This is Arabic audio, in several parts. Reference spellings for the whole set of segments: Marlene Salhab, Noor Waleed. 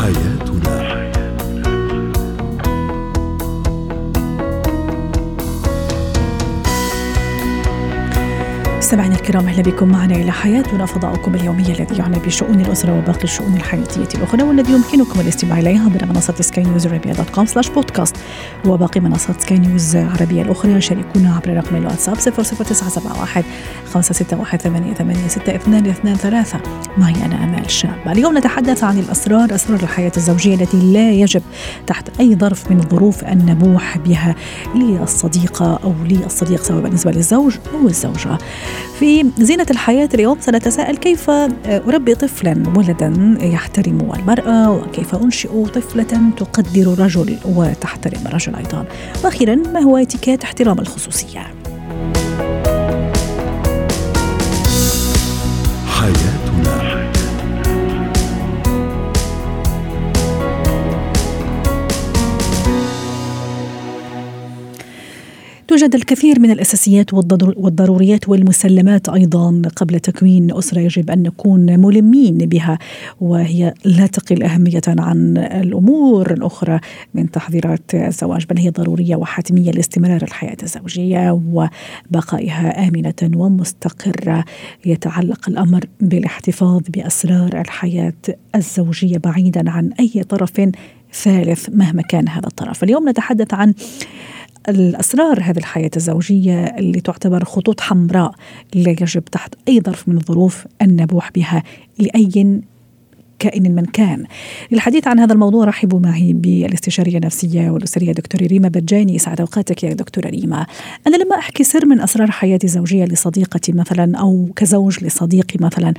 حياتنا. مستمعينا الكرام، اهلا بكم معنا الى حياتنا، فضاؤكم اليومي الذي يعنى بشؤون الاسره وباقي الشؤون الحياتيه الاخرى، والذي يمكنكم الاستماع اليها عبر منصه skynewsarabia.com/podcast وباقي منصات سكاي نيوز عربيه الاخرى. شاركونا عبر رقم الواتساب 009715618886223. معي انا امال شاب. اليوم نتحدث عن الاسرار، اسرار الحياه الزوجيه التي لا يجب تحت اي ظرف من الظروف ان نبوح بها للصديقه او للصديق، سواء بالنسبه للزوج او الزوجه. في زينة الحياة اليوم سنتساءل: كيف أربي طفلا ولدا يحترم المرأة، وكيف أنشئ طفلة تقدر الرجل وتحترم الرجل أيضا، وأخيرا ما هو اتكات احترام الخصوصية. حياتنا. توجد الكثير من الأساسيات والضروريات والمسلمات أيضا قبل تكوين أسرة يجب أن نكون ملمين بها، وهي لا تقل أهمية عن الأمور الأخرى من تحضيرات الزواج، بل هي ضرورية وحتمية لاستمرار الحياة الزوجية وبقائها آمنة ومستقرة. يتعلق الأمر بالاحتفاظ بأسرار الحياة الزوجية بعيدا عن أي طرف ثالث مهما كان هذا الطرف. اليوم نتحدث عن الأسرار هذه الحياة الزوجية اللي تعتبر خطوط حمراء لا يجب تحت أي ظرف من الظروف أن نبوح بها لأي كائن من كان. للحديث عن هذا الموضوع رحبوا معي بالاستشارية النفسية والأسرية دكتورة ريما برجاني. سعد أوقاتك يا دكتورة ريما. أنا لما أحكي سر من أسرار حياتي الزوجية لصديقتي مثلا، أو كزوج لصديقي مثلا،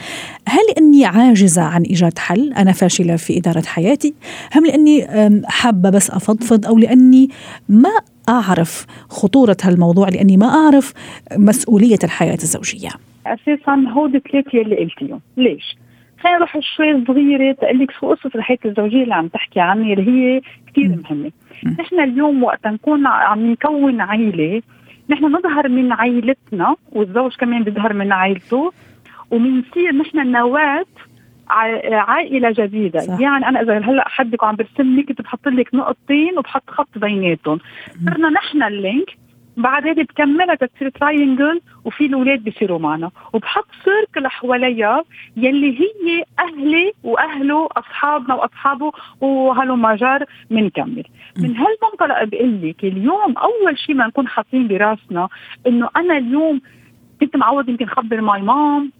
هل أني عاجزة عن إيجاد حل، أنا فاشلة في إدارة حياتي، هم لأني حابة بس أفضفض، أو لأني ما أعرف خطورة هالموضوع لأني ما أعرف مسؤولية الحياة الزوجية؟ أساساً هودي ثلاثة اللي قلتيهم. ليش؟ خلينا نروح شوي صغيرة تقلك شو قصة الحياة الزوجية اللي عم تحكي عنها، اللي هي كتير مهمة. نحن اليوم وقت نكون عم نكون عائلة، نحن نظهر من عائلتنا والزوج كمان بيظهر من عائلته، ومنصير نحن نواة عائلة جديدة. صح. يعني أنا إذا هلأ حدكم عم برسم لك، بحط لك نقطتين وبحط خط بيناتهم، صرنا نحن اللينك، بعد هذه بكملها تصير تراينجل، وفي الأولاد بيصيروا معنا، وبحط سيركل حواليها يلي هي أهلي وأهله، أصحابنا وأصحابه، وهلو مجار منكمل. من هالمنطلق بقول لك اليوم أول شيء ما نكون حاطين براسنا إنه أنا اليوم كنت معود يمكن خبر ماي مام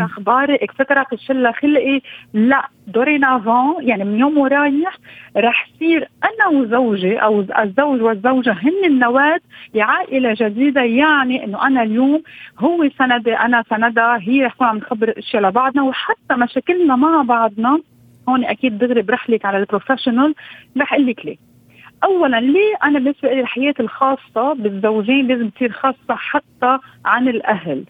أخباري اكسترا في الشلة خلقي، لا دوري نافان، يعني من يوم ورايح رح صير أنا وزوجي أو الزوج والزوجة هن النواة لعائلة جديدة. يعني إنه أنا اليوم هو سندي، أنا سندها، هي رح نعم نخبر الشيء لبعضنا، وحتى مشاكلنا مع بعضنا. هون أكيد دغري برحلك على البروفيشنال، رح قلك ليه. أولا ليه أنا بالنسبة لي الحياة الخاصة بالزوجين لازم تصير خاصة حتى عن الأهل.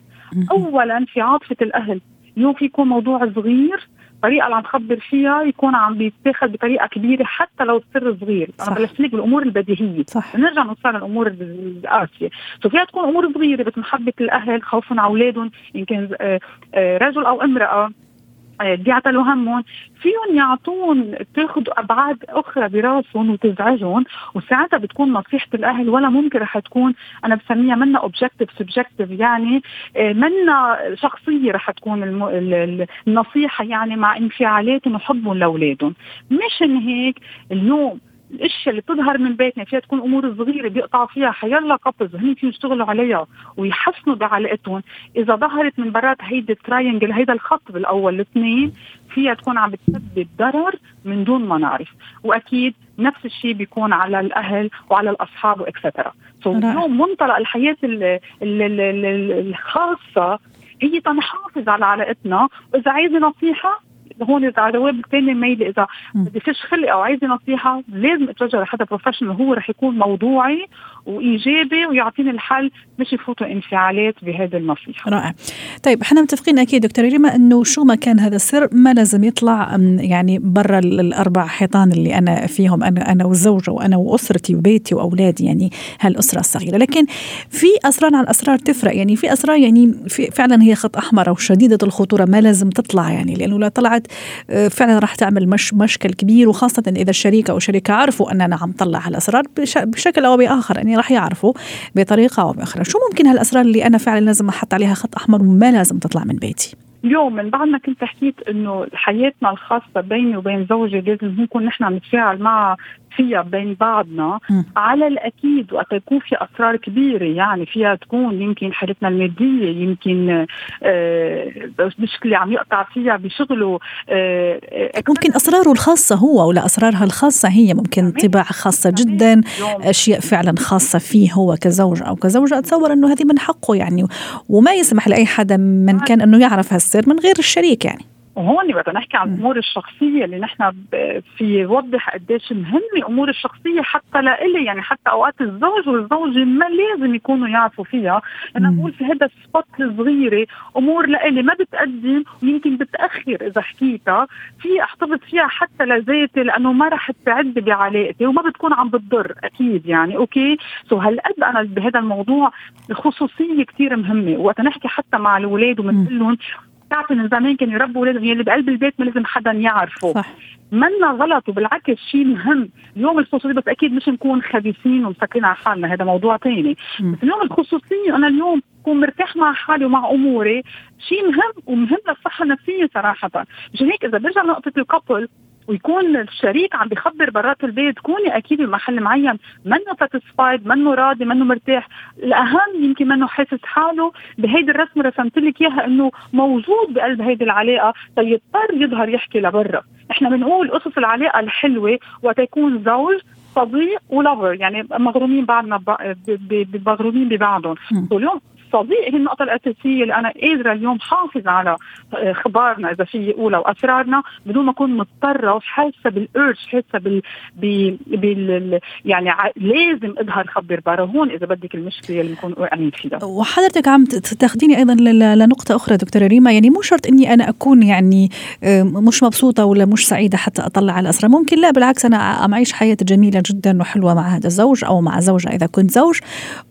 أولا في عاطفة الأهل يوم يكون موضوع صغير، طريقة اللي عم تخبر فيها يكون عم بيتاخد بطريقة كبيرة حتى لو السر صغير. أنا بلش لك بالأمور البديهية، نرجع نوصل للأمور القاسية، ففيها تكون أمور صغيرة بس محبة الأهل، خوفهم على أولادهم، يمكن رجل أو امرأة بيعطلوا همهم، فيهم يعطون تاخدوا أبعاد أخرى براسهم وتزعجهم، وساعتها بتكون نصيحة الأهل ولا ممكن رح تكون، أنا بسميها منا objective subjective، يعني منا شخصية، رح تكون النصيحة يعني مع انفعالاتهم وحبهم لأولادهم. مشان هيك اليوم الاشياء اللي بتظهر من بيتنا فيها تكون امور صغيره بيقطعوا فيها حيلا قفز، وهم فيهم يشتغلوا عليها ويحسنوا بعلاقتهم. اذا ظهرت من برات هيدا التراينجل، هيدا الخط بالاول الاثنين، فيها تكون عم بتسبب ضرر من دون ما نعرف. واكيد نفس الشيء بيكون على الاهل وعلى الاصحاب واكسترا. اليوم منطلق الحياه الخاصه هي تنحافظ على علاقتنا. واذا عايزه نصيحه هون الجواب الثاني ميل، اذا بدي فيش خلق او عايزه نصيحه لازم اتوجه لحدا بروفيشنال، هو رح يكون موضوعي وإيجابي ويعطينا الحل مش يفوتوا انفعالات بهذا النصيحة. رائع. طيب احنا متفقين أكيد دكتورة ريما أنه شو ما كان هذا السر ما لازم يطلع يعني برا الأربع حيطان اللي أنا فيهم، أنا والزوجة وأنا وأسرتي وبيتي وأولادي، يعني هالأسرة الصغيرة. لكن في أسرار عن أسرار تفرق، يعني في أسرار يعني فعلا هي خط أحمر أو شديدة الخطورة ما لازم تطلع، يعني لأنه لا طلعت فعلا راح تعمل مشكل كبير، وخاصة إذا الشريك أو شركة عرفوا أننا عم طلع هالأسرار بشكل أو بآخر، يعني راح يعرفوا بطريقة أو بأخرى. شو ممكن هالأسرار اللي أنا فعلا لازم أحط عليها خط أحمر وما لازم تطلع من بيتي؟ اليوم من بعد ما كنت حكيت إنه حياتنا الخاصة بيني وبين زوجي لازم نكون نحن عم نتفاعل مع فيها بين بعضنا على الأكيد، وقت يكون في أسرار كبيرة يعني فيها تكون يمكن حالتنا المادية، يمكن مشكلة عم يقطع فيها بشغله، ممكن أسراره الخاصة هو ولا أسرارها الخاصة هي، ممكن طباع خاصة جدا، أشياء فعلا خاصة فيه هو كزوج أو كزوجة. أتصور أنه هذه من حقه يعني، وما يسمح لأي حدا من كان أنه يعرف هالسر من غير الشريك يعني. وهون بدنا نحكي عن الأمور الشخصية اللي نحن في وضح قديش مهمة أمور الشخصية حتى لإلي، يعني حتى أوقات الزوج والزوجة ما لازم يكونوا يعرفوا فيها. أنا بقول في هذا السبوت الصغيرة أمور لإلي ما بتقدم ويمكن بتأخر إذا حكيتها في أحتفظ فيها حتى لذاتي، لأنه ما رح تعد بعلاقتي وما بتكون عم بتضر أكيد يعني. أوكي هالقد أنا بهذا الموضوع الخصوصية كتير مهمة، وقت نحكي حتى مع الولاد ومثلهم تعرف إن زمان كانوا يربوا ولادهم يلي بقلب البيت ما لازم حدا يعرفه. صح. منا غلط وبالعكس شيء مهم. اليوم الخصوصية بس أكيد مش نكون خبيثين ومسكرين على حالنا، هذا موضوع تاني. بس اليوم الخصوصية أنا اليوم كون مرتاح مع حالي ومع أموري شيء مهم، ومهم للصحة النفسية صراحة. مش هيك إذا برجع لنقطة الكابل ويكون الشريك عم بيخبر برات البيت كوني أكيد بمحل معين منه ساتسفايد، منه راضي، منه مرتاح، الأهم يمكن منه حاسس حاله بهيدي الرسمة رسمتلك إياها إنه موجود بقلب هيدي العلاقة، فيضطر يظهر يحكي لبرا. إحنا بنقول قصص العلاقة الحلوة وتكون زوج صديق ولوفر، يعني مغرومين بعضنا مغرومين ببعضهم. واليوم صديق هي النقطة الأساسية اللي أنا قادرة اليوم حافظ على أخبارنا إذا في أولى وأسرارنا بدون ما أكون مضطرة وحاسة بالإرش، حاسة يعني لازم أظهر خبر برا. هون إذا بدك المشكلة اللي بكون أمين فيها. وحضرتك عم تاخديني أيضا لنقطة أخرى دكتورة ريما، يعني مو شرط إني أنا أكون يعني مش مبسوطة ولا مش سعيدة حتى أطلع على الأسرة، ممكن لا بالعكس أنا أعيش حياة جميلة جدا وحلوة مع هذا الزوج أو مع زوجة إذا كنت زوج،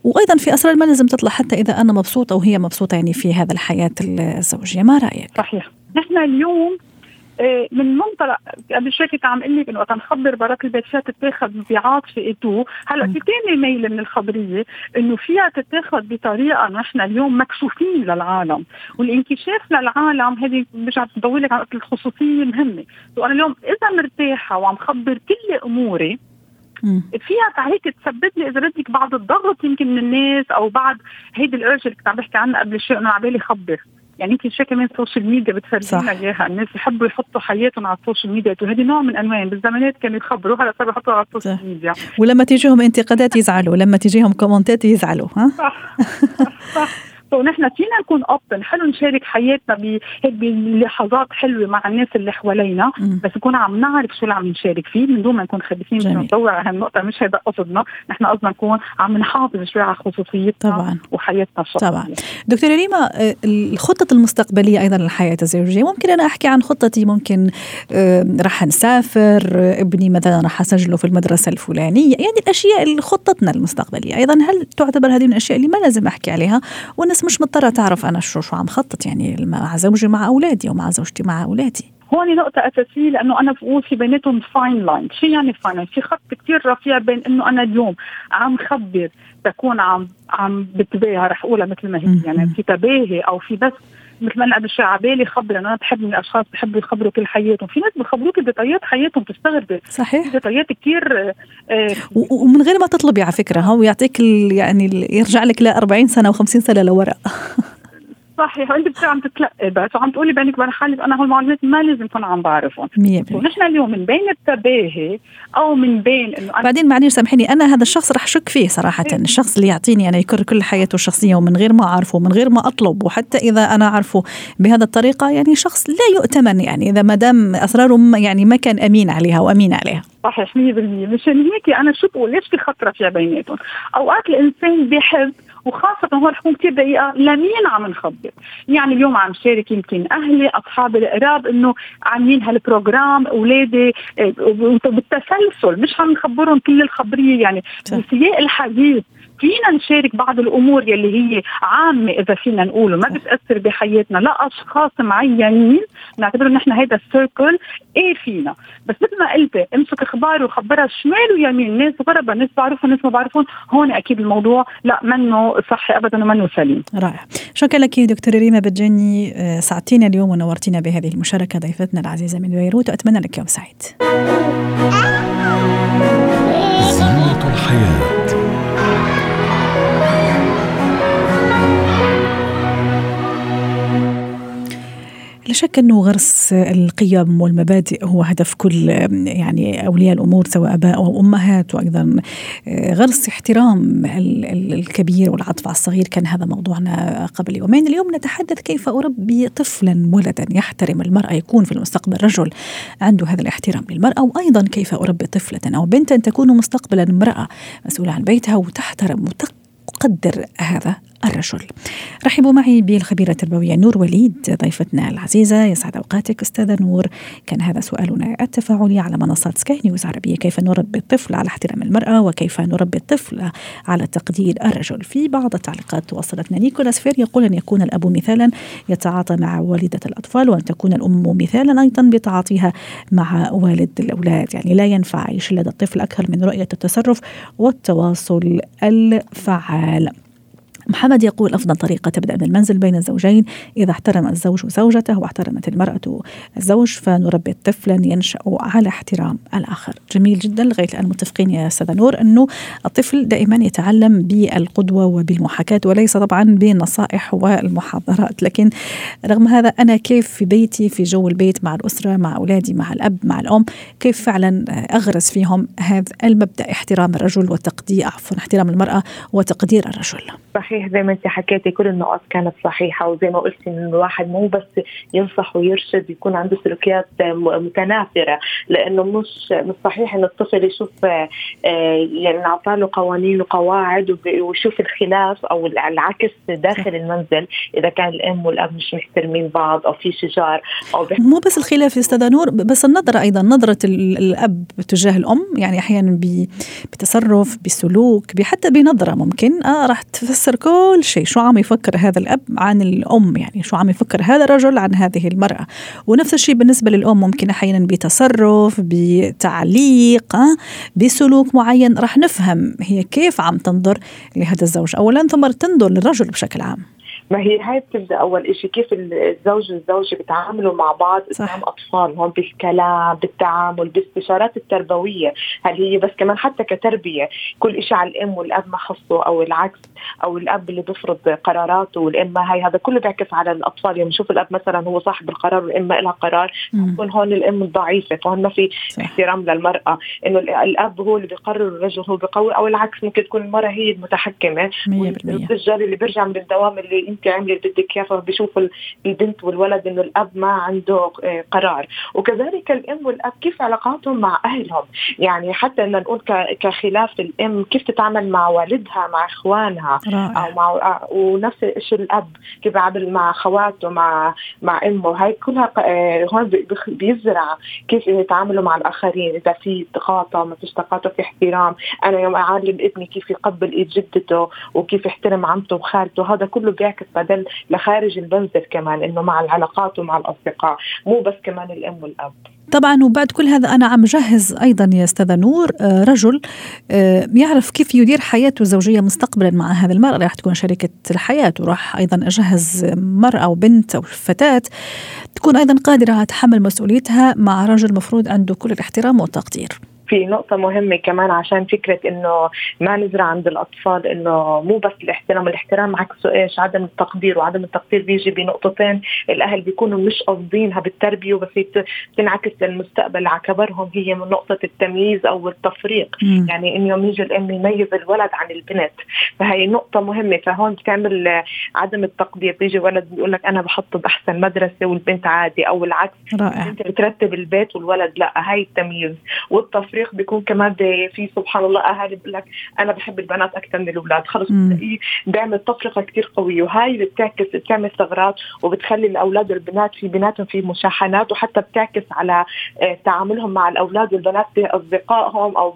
وأيضا في أسرار ما لازم تطلع حتى إذا أنا مبسوطة وهي مبسوطة يعني في هذا الحياة الزوجية. ما رأيك؟ صحيح. نحن اليوم من منطلق قبل شوي كنت عم قلك انه وقت نخبر برات البيت فيها تتاخذ بعاطفه ايتو، هلا في ثاني ميل من الخبريه انه فيها تتاخذ بطريقه نحن اليوم مكشوفين للعالم، والانكشاف للعالم هذه مش عم تضوي لك على الخصوصيه مهمه. وانا اليوم اذا مرتاحه وعم خبر كل اموري فيها تعليق تثبت لي إذا بدك بعض الضغط يمكن من الناس أو بعض هيدي الأرش اللي كنت عم بحكي عنها قبل شوي أنه عبالي خبر، يعني يمكن شيء كمان السوشيال ميديا بتفرجينا إياها. الناس يحبوا يحطوا حياتهم على السوشيال ميديا، وهذه نوع من أنواع بالزمانات كانوا يخبروا، هلا صاروا يحطوا على السوشيال ميديا، ولما تيجيهم انتقادات يزعلوا، لما تيجيهم كومنتات يزعلوا. ها صح. ونحن فينا نكون أبطن حلو نشارك حياتنا بهيك بلحظات حلوة مع الناس اللي حوالينا، بس نكون عم نعرف شو اللي عم نشارك فيه من دون ما نكون خبيثين. بدنا ندور على هالنقطة، مش هيدا قصدنا، نحن قصدنا نكون عم نحافظ شوي على خصوصيتنا طبعاً وحياتنا الشخصية. طبعا دكتورة ريما، الخطط المستقبلية أيضا للحياة الزوجية، ممكن أنا أحكي عن خطتي، ممكن رح نسافر، ابني مثلا رح أسجله في المدرسة الفلانية، يعني الأشياء خطتنا المستقبلية أيضا، هل تعتبر هذه من الأشياء اللي ما لازم أحكي عليها والناس مش مضطرة تعرف أنا شو عم خطط يعني مع زوجي مع أولادي ومع زوجتي مع أولادي؟ هون نقطة أساسية لأنه أنا بقول في بيناتهم فاين لاين. شو يعني فاين لاين؟ في خط كتير رفيع بين إنه أنا اليوم عم خبر تكون عم بتباهى، رح أقولها مثل ما هي، يعني في تباهي أو في بس مثل ما أنا قبل شوي عبالي خبر، لأنه أنا بحب من الأشخاص بحب يخبروا كل حياتهم، في ناس بخبروك بدايات حياتهم تستغرب. صحيح. بدايات كتير ومن غير ما تطلبي على فكرة، هو يعطيك يعني يرجع لك لا 40 سنة و50 سنة لورا. صحيح. وانت بتعم تتلقى بس وعم تقولي بانك برحالي انا هالمعلومات ما لازم كون عم بعرفهم. ونحن اليوم من بين التباهي او من بين انه بعدين معلش سامحيني انا هذا الشخص رح شك فيه صراحه، الشخص اللي يعطيني انا يكر كل حياته الشخصيه ومن غير ما اعرفه من غير ما اطلب، وحتى اذا انا اعرفه بهذا الطريقه يعني شخص لا يؤتمن، يعني اذا ما دام اسراره يعني ما كان امين عليها وامين عليها. صحيح 100%. مشان هيك أنا شو بقول ليش في خطرة فيها بيناتهم. أوقات الإنسان بيحب، وخاصة هون حكون كتير دقيقة لمين عم نخبر. يعني اليوم عم شارك يمكن أهلي أصحاب القراب إنه عاملين هالبروغرام أولادي بالتسلسل، مش عم نخبرهم كل الخبرية. يعني بسياق الحديث فينا نشارك بعض الأمور يلي هي عامة إذا فينا نقوله، ما بتأثر بحياتنا لا أشخاص معينين نعتبروا نحن هيدا السيركل إيه فينا. بس مثل ما قلت امسك أخبار وخبرها شمال ويمين، ناس غربة، ناس بعرفهم، ناس ما بعرفهم، هون أكيد الموضوع لا منه صحي أبدا ومنه سليم. رائع، شكرا لك دكتورة ريما برجاني، ساعتين اليوم ونورتينا بهذه المشاركة ضيفتنا العزيزة من بيروت، وأتمنى لك يوم سعيد. زينة الحياة. لا شك أنه غرس القيم والمبادئ هو هدف كل يعني أولياء الأمور سواء آباء أو أمهات، وأيضا غرس احترام الكبير والعطف على الصغير. كان هذا موضوعنا قبل يومين. اليوم نتحدث كيف أربي طفلا ولدا يحترم المرأة، يكون في المستقبل رجل عنده هذا الاحترام للمرأة، وأيضا كيف أربي طفلة أو بنتا تكون مستقبلا امرأة مسؤولة عن بيتها وتحترم وتقدر هذا الرجل. رحبوا معي بالخبيرة التربوية نور وليد ضيفتنا العزيزة. يسعد أوقاتك أستاذة نور. كان هذا سؤالنا التفاعلي على منصات سكاي نيوز عربية، كيف نربي الطفل على احترام المرأة وكيف نربي الطفل على تقدير الرجل. في بعض التعليقات وصلتنا، نيكولاس فير يقول أن يكون الأب مثالا يتعاطى مع والدة الأطفال، وأن تكون الأم مثالا أيضا بتعاطيها مع والد الأولاد. يعني لا ينفع يشلد الطفل أكثر من رؤية التصرف والتواصل الفعال. محمد يقول أفضل طريقة تبدأ من المنزل بين الزوجين، إذا احترم الزوج زوجته واحترمت المرأة الزوج فنربي طفلا ينشأ على احترام الآخر. جميل جدا. لغاية الآن متفقين يا سيدة نور أنه الطفل دائما يتعلم بالقدوة وبالمحاكاة، وليس طبعا بالنصائح والمحاضرات. لكن رغم هذا أنا كيف في بيتي، في جو البيت، مع الأسرة، مع أولادي، مع الأب، مع الأم، كيف فعلا أغرس فيهم هذا المبدأ، احترام الرجل وتقدير، عفوا، احترام المرأة وتقدير الرجل. زي ما انت حكيتي كل النقاط كانت صحيحة، وزي ما قلتي ان الواحد مو بس ينصح ويرشد، يكون عنده سلوكيات متنافرة، لانه مش صحيح ان الطفل يشوف يعني نعطاله قوانين وقواعد ويشوف الخلاف او العكس داخل المنزل اذا كان الام والاب مش محترمين بعض او في شجار او مو بس الخلاف يا استاذة نور، بس النظرة ايضا، نظرة الاب تجاه الام، يعني احيانا بتصرف، بسلوك، حتى بنظرة ممكن راح تفسر كل شيء. شو عم يفكر هذا الأب عن الأم، يعني شو عم يفكر هذا الرجل عن هذه المرأة. ونفس الشيء بالنسبة للأم، ممكن أحيانا بتصرف، بتعليق، بسلوك معين راح نفهم هي كيف عم تنظر لهذا الزوج أولا، ثم تنظر للرجل بشكل عام. ما هي هاي بتبدأ أول إشي كيف الزوج والزوجة بتعاملوا مع بعض قدام أطفالهم، بالكلام، بالتعامل، بالاستشارات التربوية. هل هي بس كمان حتى كتربية كل إشي على الأم والأب ما خصه، أو العكس، أو الأب اللي بفرض قراراته والأم ما هاي، هذا كله بيعكس على الأطفال. يعني نشوف الأب مثلا هو صاحب القرار والأم ما لها قرار، تكون هون الأم الضعيفة، فهون ما في احترام للمرأة، إنه الأب هو اللي بيقرر والرجل هو بيقوي، أو العكس ممكن تكون المرأة هي المتحكمة والرجال اللي بيرجع من الدوام اللي تعمل اللي بدك اياه، فبشوف البنت والولد انه الاب ما عنده قرار. وكذلك الام والاب كيف علاقاتهم مع اهلهم، يعني حتى ان نقول كخلاف الام كيف تتعامل مع والدها، مع اخوانها، او مع، ونفس الشيء الاب كيف بيعامل مع خواته، مع امه. هاي كلها هون بيزرع كيف يتعاملوا مع الاخرين، اذا في تقاطع ما فيش تقاطع، في احترام. انا يوم اعلم ابني كيف يقبل ايد جدته وكيف يحترم عمته وخالته، هذا كله بيعكس بدل لخارج المنزل كمان، إنه مع العلاقات ومع الأصدقاء، مو بس كمان الأم والأب. طبعا وبعد كل هذا أنا عم جهز أيضا يا أستاذة نور رجل يعرف كيف يدير حياته الزوجية مستقبلا مع هذا المرأة، راح تكون شريكة الحياة، وراح أيضا أجهز مرأة أو بنت أو فتاة تكون أيضا قادرة على تحمل مسؤوليتها مع رجل مفروض عنده كل الاحترام والتقدير. في نقطة مهمة كمان، عشان فكرة إنه ما نزرع عند الأطفال إنه مو بس الاحترام، الاحترام عكسه إيش؟ عدم التقدير. وعدم التقدير بيجي بنقطتين، الأهل بيكونوا مش قاصدينها بالتربية، وبس تنعكس للمستقبل على كبرهم، هي من نقطة التمييز أو التفريق. يعني إن يوم يجي الأم يميز الولد عن البنت، فهي نقطة مهمة. فهون بتعمل عدم التقدير، بيجي ولد بيقول لك أنا بحطه بأحسن مدرسة والبنت عادي، أو العكس، البنت بترتب البيت والولد لا. هاي التمييز والتفريق التطبيق بيكون كمان في سبحان الله اهالي بقول لك انا بحب البنات اكثر من الاولاد، خلص بيعمل تفرقه كثير قويه، وهي اللي بتعمل ثغرات وبتخلي الاولاد والبنات في بيناتهم في مشاحنات، وحتى بتعكس على تعاملهم مع الاولاد والبنات باصدقائهم او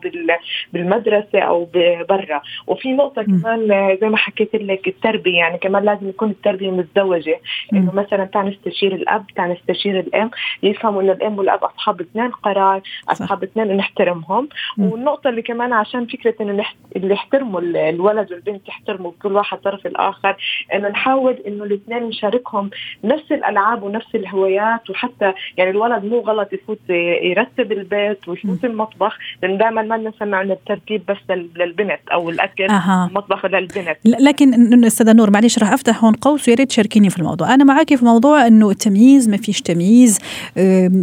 بالمدرسه او برا. وفي نقطه كمان زي ما حكيت لك التربيه، يعني كمان لازم يكون التربيه متزوجه، انه مثلا تعال نستشير الاب تعال نستشير الام، يفهموا ان الام والاب اصحاب اثنين قرار، اصحاب اثنين نحترمهم. والنقطه اللي كمان عشان فكره انه اللي يحترموا الولد والبنت يحترموا كل واحد طرف الاخر، انه نحاول انه الاثنين نشاركهم نفس الالعاب ونفس الهوايات، وحتى يعني الولد مو غلط يفوت يرتب البيت ويفوت المطبخ، لان دائما ما نسمع عن الترتيب بس للبنت او الاكل المطبخ للبنت. لكن استاذه نور معليش راح افتح هون قوس، ويا ريت تشاركيني في الموضوع. انا معاكي في موضوع انه التمييز ما فيش تمييز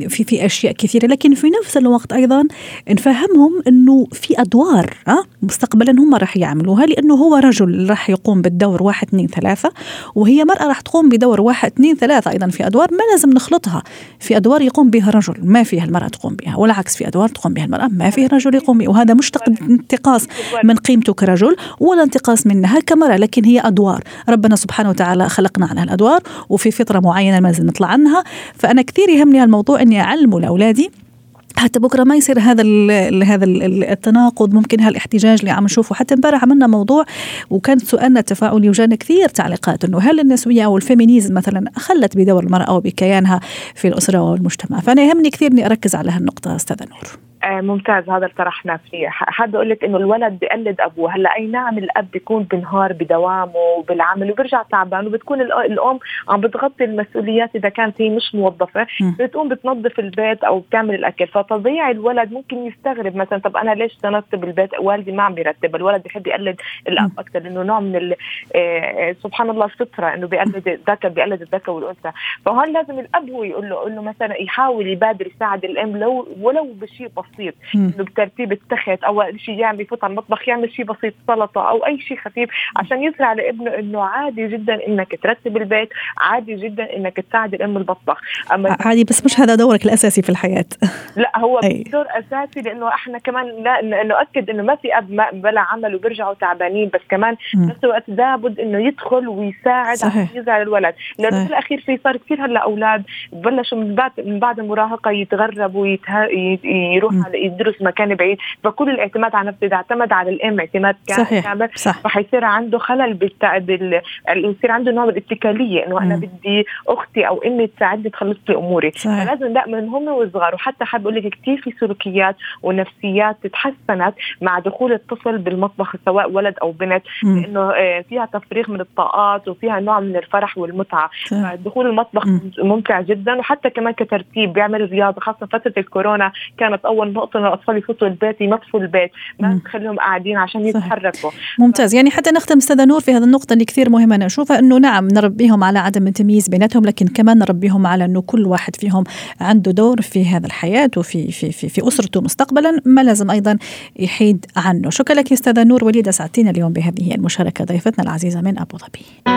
في اشياء كثيره، لكن في نفس الوقت ايضا نفهمهم انه في ادوار مستقبلا هم راح يعملوها، لانه هو رجل راح يقوم بالدور 1 2 3 وهي مرأة راح تقوم بدور 1 2 3. ايضا في ادوار ما لازم نخلطها، في ادوار يقوم بها رجل ما فيها المرأة تقوم بها، والعكس في ادوار تقوم بها المرأة ما فيها رجل يقوم بها، وهذا مش انتقاص من قيمته كرجل ولا انتقاص منها كمرأة، لكن هي ادوار ربنا سبحانه وتعالى خلقنا على هالادوار، وفي فترة معينة ما زلنا نطلع عنها. فانا كثير يهمني هالموضوع اني اعلمه لاولادي حتى بكرة ما يصير هذا التناقض، ممكن هالاحتجاج اللي عم نشوفه. حتى امبارح عملنا موضوع وكان سؤالنا تفاعلي وجانا كثير تعليقات انه هل النسوية او الفيمينيزم مثلا خلت بدور المرأة وبكيانها في الأسرة والمجتمع؟ فانا يهمني كثير اني اركز على هالنقطة استاذة نور. ممتاز، هذا اللي طرحنا فيه. حابه اقول لك انه الولد بيقلد ابوه، هلا اي نعم الاب بيكون بنهار بدوامه وبالعمل وبرجع تعبان، وبتكون الام عم بتغطي المسؤوليات اذا كانت هي مش موظفه، بتقوم بتنظف البيت او بتعمل الاكل. فطبيعي الولد ممكن يستغرب مثلا طب انا ليش تنظف البيت، والدي ما عم بيرتب. الولد بيحب يقلد الاب اكثر، انه نوع من سبحان الله الفطره انه بيقلد الذكر والانثى. فهون لازم الاب هو يقول له مثلا يحاول يبادر يساعد الام ولو بشيء بسيط، انه بترتيب التخت اول شيء، يعني يفوت على المطبخ يعمل شيء بسيط سلطه او اي شيء خفيف، عشان يزرع لابنه انه عادي جدا انك ترتب البيت، عادي جدا انك تساعد الام بالمطبخ. اما عادي بس مش هذا دورك الاساسي في الحياه. لا هو دور اساسي، لانه احنا كمان لا نؤكد انه ما في اب بلا عمل وبرجعوا تعبانين، بس كمان نفس الوقت لابد انه يدخل ويساعد عشان يزرع الولد، لانه في الاخير في صار كثير هلا اولاد بلشوا من بعد المراهقه يتغربوا ويروحوا يدرس مكان بعيد، فكل الاعتماد على نفسه اعتمد على الام اعتماد كامل، فحيصير عنده خلل يصير عنده نوع من الاتكاليه، انه انا بدي اختي او امي تساعدني تخلص لي اموري. فلازم لا من هم وصغار، وحتى حابب اقول لك كثير في سلوكيات ونفسيات تتحسنت مع دخول الطفل بالمطبخ سواء ولد او بنت، لانه فيها تفريغ من الطاقات وفيها نوع من الفرح والمتعه. دخول المطبخ ممتع جدا، وحتى كمان كترتيب بيعمل رياضه، خاصه فتره الكورونا كانت اول نقطه ان الاطفال يفوتوا البيت ينظفوا البيت، ما تخليهم قاعدين عشان يتحركوا. ممتاز، يعني حتى نختم استاذه نور في هذه النقطه اللي كثير مهمه انا اشوفها، انه نعم نربيهم على عدم التمييز بيناتهم، لكن كمان نربيهم على انه كل واحد فيهم عنده دور في هذا الحياه وفي في في, في اسرته مستقبلا، ما لازم ايضا يحيد عنه. شكرا لك استاذه نور وليد، اسعدتينا اليوم بهذه المشاركه ضيفتنا العزيزه من ابو ظبي.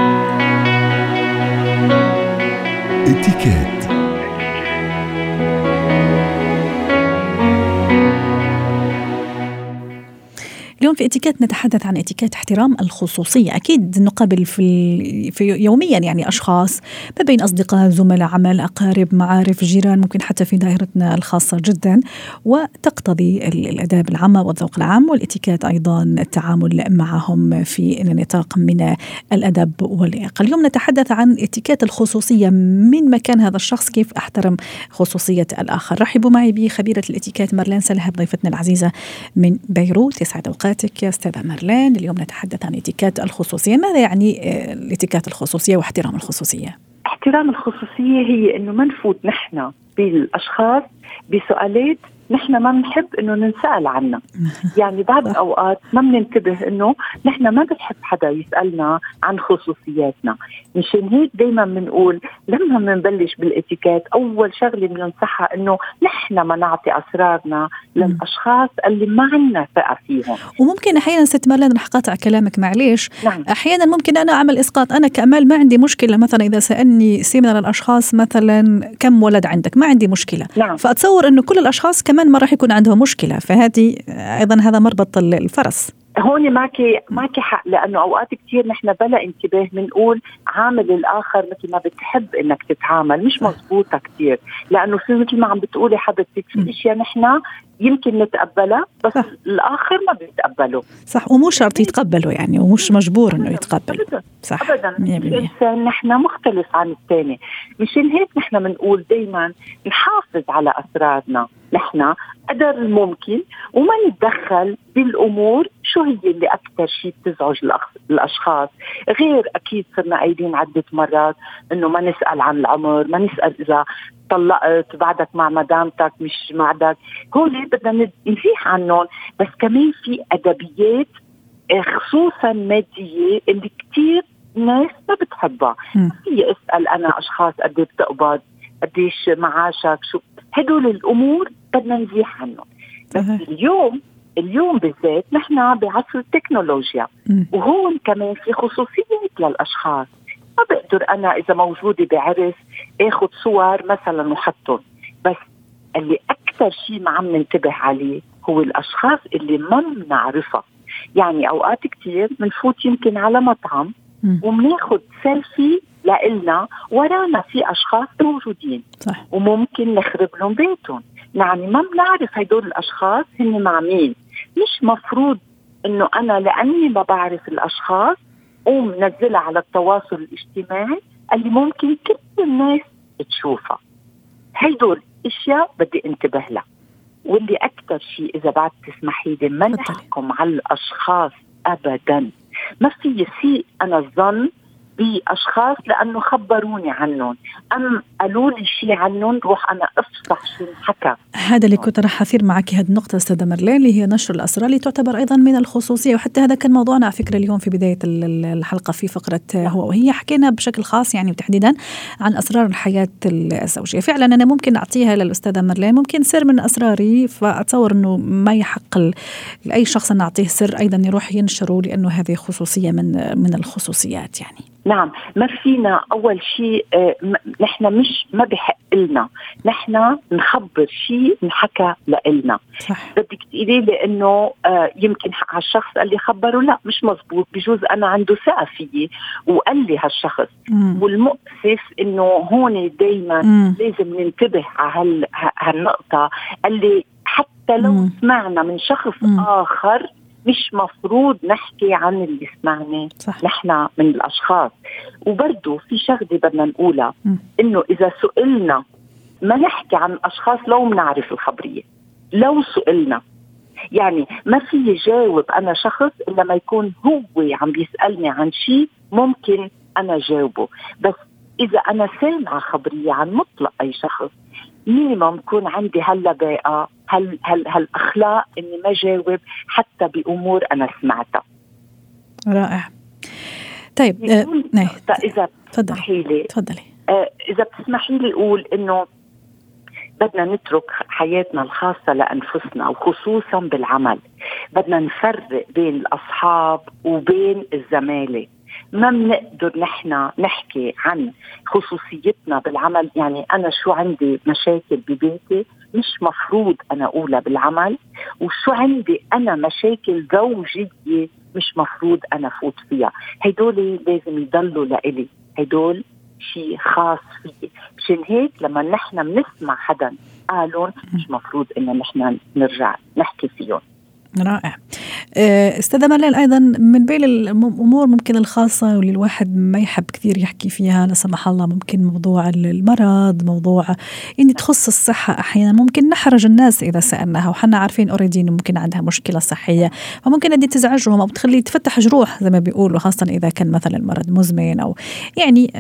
اليوم في اتيكيت نتحدث عن اتيكيت احترام الخصوصية. أكيد نقابل في يوميا يعني أشخاص ما بين أصدقاء، زملاء عمل، أقارب، معارف، جيران، ممكن حتى في دائرتنا الخاصة جدا، وتقتضي الآداب العامة والذوق العام والاتيكيت أيضا التعامل معهم في نطاق من الأدب واللياقة. اليوم نتحدث عن اتيكيت الخصوصية، من مكان هذا الشخص كيف أحترم خصوصية الآخر. رحبوا معي بخبيرة الاتيكيت مارلين سلهب ضيفتنا العزيزة من بيروت. يسعد أوقات يا أستاذة مارلين، اليوم نتحدث عن اتيكيت الخصوصية. ماذا يعني الاتيكيت الخصوصية واحترام الخصوصية؟ احترام الخصوصية هي إنه ما نفوت نحن بالأشخاص بسؤالات نحن ما بنحب إنه ننسأل عنها. يعني بعض الأوقات ما بننتبه إنه نحن ما بنحب حدا يسألنا عن خصوصياتنا، مشان هيك دايما بنقول لما بنبلش بالاتيكيت أول شغلة بننصحها إنه نحن ما نعطي أسرارنا للأشخاص اللي ما عنا ثقة فيهم. وممكن أحيانا ست مارلين رح قاطع كلامك معليش، نعم. أحيانا ممكن أنا أعمل إسقاط، أنا كأمال ما عندي مشكلة مثلا إذا سألني سيمنر الأشخاص مثلا كم ولد عندك، ما عندي مشكلة، نعم. فأتصور أتصور أنه كل الأشخاص كمان ما راح يكون عندهم مشكلة، فهذه أيضا هذا مربط الفرس. هون ماكي حق، لأنه أوقات كتير نحن بلا انتباه منقول عامل الآخر مثل ما بتحب إنك تتعامل، مش مزبوطة كتير، لأنه في مثل ما عم بتقولي حضرتك في إشياء نحن يمكن نتقبلها بس صح. الآخر ما بيتقبله، صح، ومو شرط يتقبله يعني، ومش مجبور إنه يتقبله، صح أبدا. الإنسان نحن مختلف عن الثاني، مشان هيك نحن بنقول دايما نحافظ على أسرارنا نحن قدر الممكن، وما نتدخل بالأمور شو هي اللي أكثر شيء بتزعج الأشخاص. غير أكيد صرنا قايلين عدة مرات إنه ما نسأل عن العمر، ما نسأل إذا طلقت بعدك مع مدامتك مش معدك، هون بدنا نزيح عنهم. بس كمان في أدبيات خصوصا مادية اللي كتير ناس ما بتحبها، هي أسأل أنا أشخاص قد إيه بتقبض، قديش معاشك، شو هدول الأمور بدنا نزيح عنهم. بس اليوم بالذات نحن بعصر التكنولوجيا، وهون كمان في خصوصيات للأشخاص، ما بقدر أنا إذا موجودة بعرس أخذ صور مثلا وحطهم. بس اللي أكثر شيء ما عم ننتبه عليه هو الأشخاص اللي ما بنعرفها، يعني أوقات كتير منفوت يمكن على مطعم ومناخد سيلفي لإلنا ورانا في أشخاص موجودين، صح. وممكن نخرب لهم بيتهم، يعني ما بنعرف هيدول الأشخاص هن مع مين. مش مفروض إنه أنا لأني ما بعرف الأشخاص ومنزلها على التواصل الاجتماعي اللي ممكن كل الناس تشوفها. هيدول أشياء بدي انتبه لها، واللي أكتر شيء إذا بعد تسمحي لي ما نحكم على الأشخاص أبداً. ما في شيء أنا الظن بأشخاص لأنه خبروني عنهم أم قالوا لي شيء عنهم روح أنا أفصح شو حكى. هذا اللي كنت راح أثير معك هذه النقطة أستاذة مارلين، اللي هي نشر الأسرار، اللي تعتبر أيضا من الخصوصية، وحتى هذا كان موضوعنا على فكرة اليوم في بداية الحلقة في فقرة هو وهي، حكينا بشكل خاص يعني وتحديدا عن أسرار الحياة الزوجية. فعلا أنا ممكن أعطيها للأستاذة مارلين، ممكن سر من أسراري، فأتصور أنه ما يحق لأي شخص أن أعطيه سر أيضا يروح ينشره، لأنه هذه خصوصية من الخصوصيات يعني. نعم، ما فينا أول شيء نحنا مش ما بحق لنا نحنا نخبر شيء نحكى لإلنا، بدك تقولي لأنه يمكن حق هالشخص اللي خبره لا مش مزبوط، بجوز أنا عنده ثقة فيه وقال لي هالشخص. والمؤسف إنه هون دايما لازم ننتبه على هالنقطة اللي حتى لو سمعنا من شخص آخر مش مفروض نحكي عن اللي سمعنا نحن من الأشخاص. وبرضو في شغلة بدنا نقولها، إنه إذا سئلنا ما نحكي عن أشخاص لو منعرف الخبرية، لو سئلنا يعني ما في يجاوب أنا شخص إلا ما يكون هو عم بيسألني عن شيء ممكن أنا جاوبه. بس إذا أنا سامع خبرية عن مطلق أي شخص مينيمم يكون عندي هاللباقة هالأخلاق إني ما جاوب حتى بأمور أنا سمعتها. رائع. طيب إذا تفضلي إذا بتسمحيلي أقول إنه بدنا نترك حياتنا الخاصة لأنفسنا، وخصوصا بالعمل بدنا نفرق بين الأصحاب وبين الزمالة. ما بنقدر نحن نحكي عن خصوصيتنا بالعمل، يعني أنا شو عندي مشاكل ببيتي مش مفروض أنا أقولها بالعمل، وشو عندي أنا مشاكل زوجية مش مفروض أنا فوت فيها. هيدول لازم يضلوا لإلي، هيدول شيء خاص فيه. مشان هيك لما نحن بنسمع حدا قالون مش مفروض إن نحن نرجع نحكي فيهم. رائع. استاذة مارلين، أيضا من بين الأمور ممكن الخاصة واللي الواحد ما يحب كثير يحكي فيها لا سمح الله، ممكن موضوع المرض، موضوع إن تخص الصحة، أحيانا ممكن نحرج الناس إذا سألناها وحنا عارفين أوريدين ممكن عندها مشكلة صحية، فممكن أدي تزعجهم أو تخلي تفتح جروح زي ما بيقولوا، خاصة إذا كان مثلا المرض مزمن أو يعني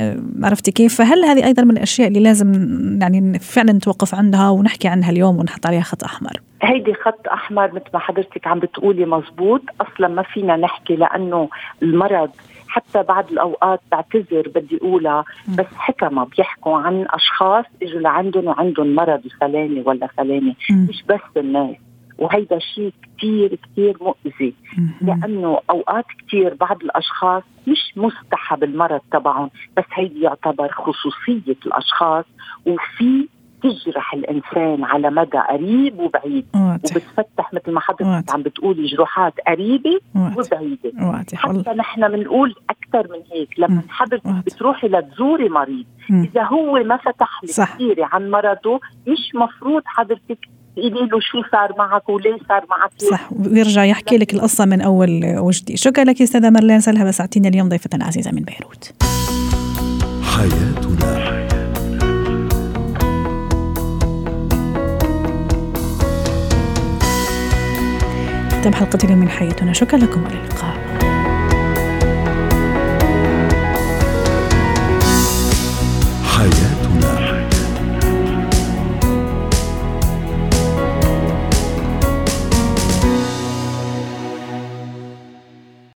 عرفتي كيف. فهل هذه أيضا من الأشياء اللي لازم يعني فعلا نتوقف عندها ونحكي عنها اليوم ونحط عليها خط أحمر؟ هيدي خط أحمر مثل ما حضرتك عم بتقولي مزبوط، أصلا ما فينا نحكي، لأنه المرض حتى بعض الأوقات بعتذر بدي أقولها بس حكمة بيحكوا عن أشخاص إجوا لعندهم وعندهم مرض فلاني ولا فلاني، مش بس الناس. وهيدا شيء كتير كتير مؤذي، لأنه أوقات كتير بعض الأشخاص مش مستحب المرض تبعهم، بس هيدي يعتبر خصوصية الأشخاص وفي بتجرح الإنسان على مدى قريب وبعيد وبتفتح مثل ما حضرتك عم بتقولي جروحات قريبة وبعيدة. حتى نحن بنقول أكثر من هيك، لما حضرتك بتروحي لتزوري مريض إذا هو ما فتح لك كثير عن مرضه مش مفروض حضرتك تقولي له شو صار معك وليه صار معك، صح، ويرجع يحكي لك القصة من أول وجديد. شكرا لك أستاذة مارلين سلهب، ساعتين اليوم ضيفتنا العزيزة من بيروت. حياتنا تم حلقة اليوم من حياتنا. شكرا لكم، والى اللقاء.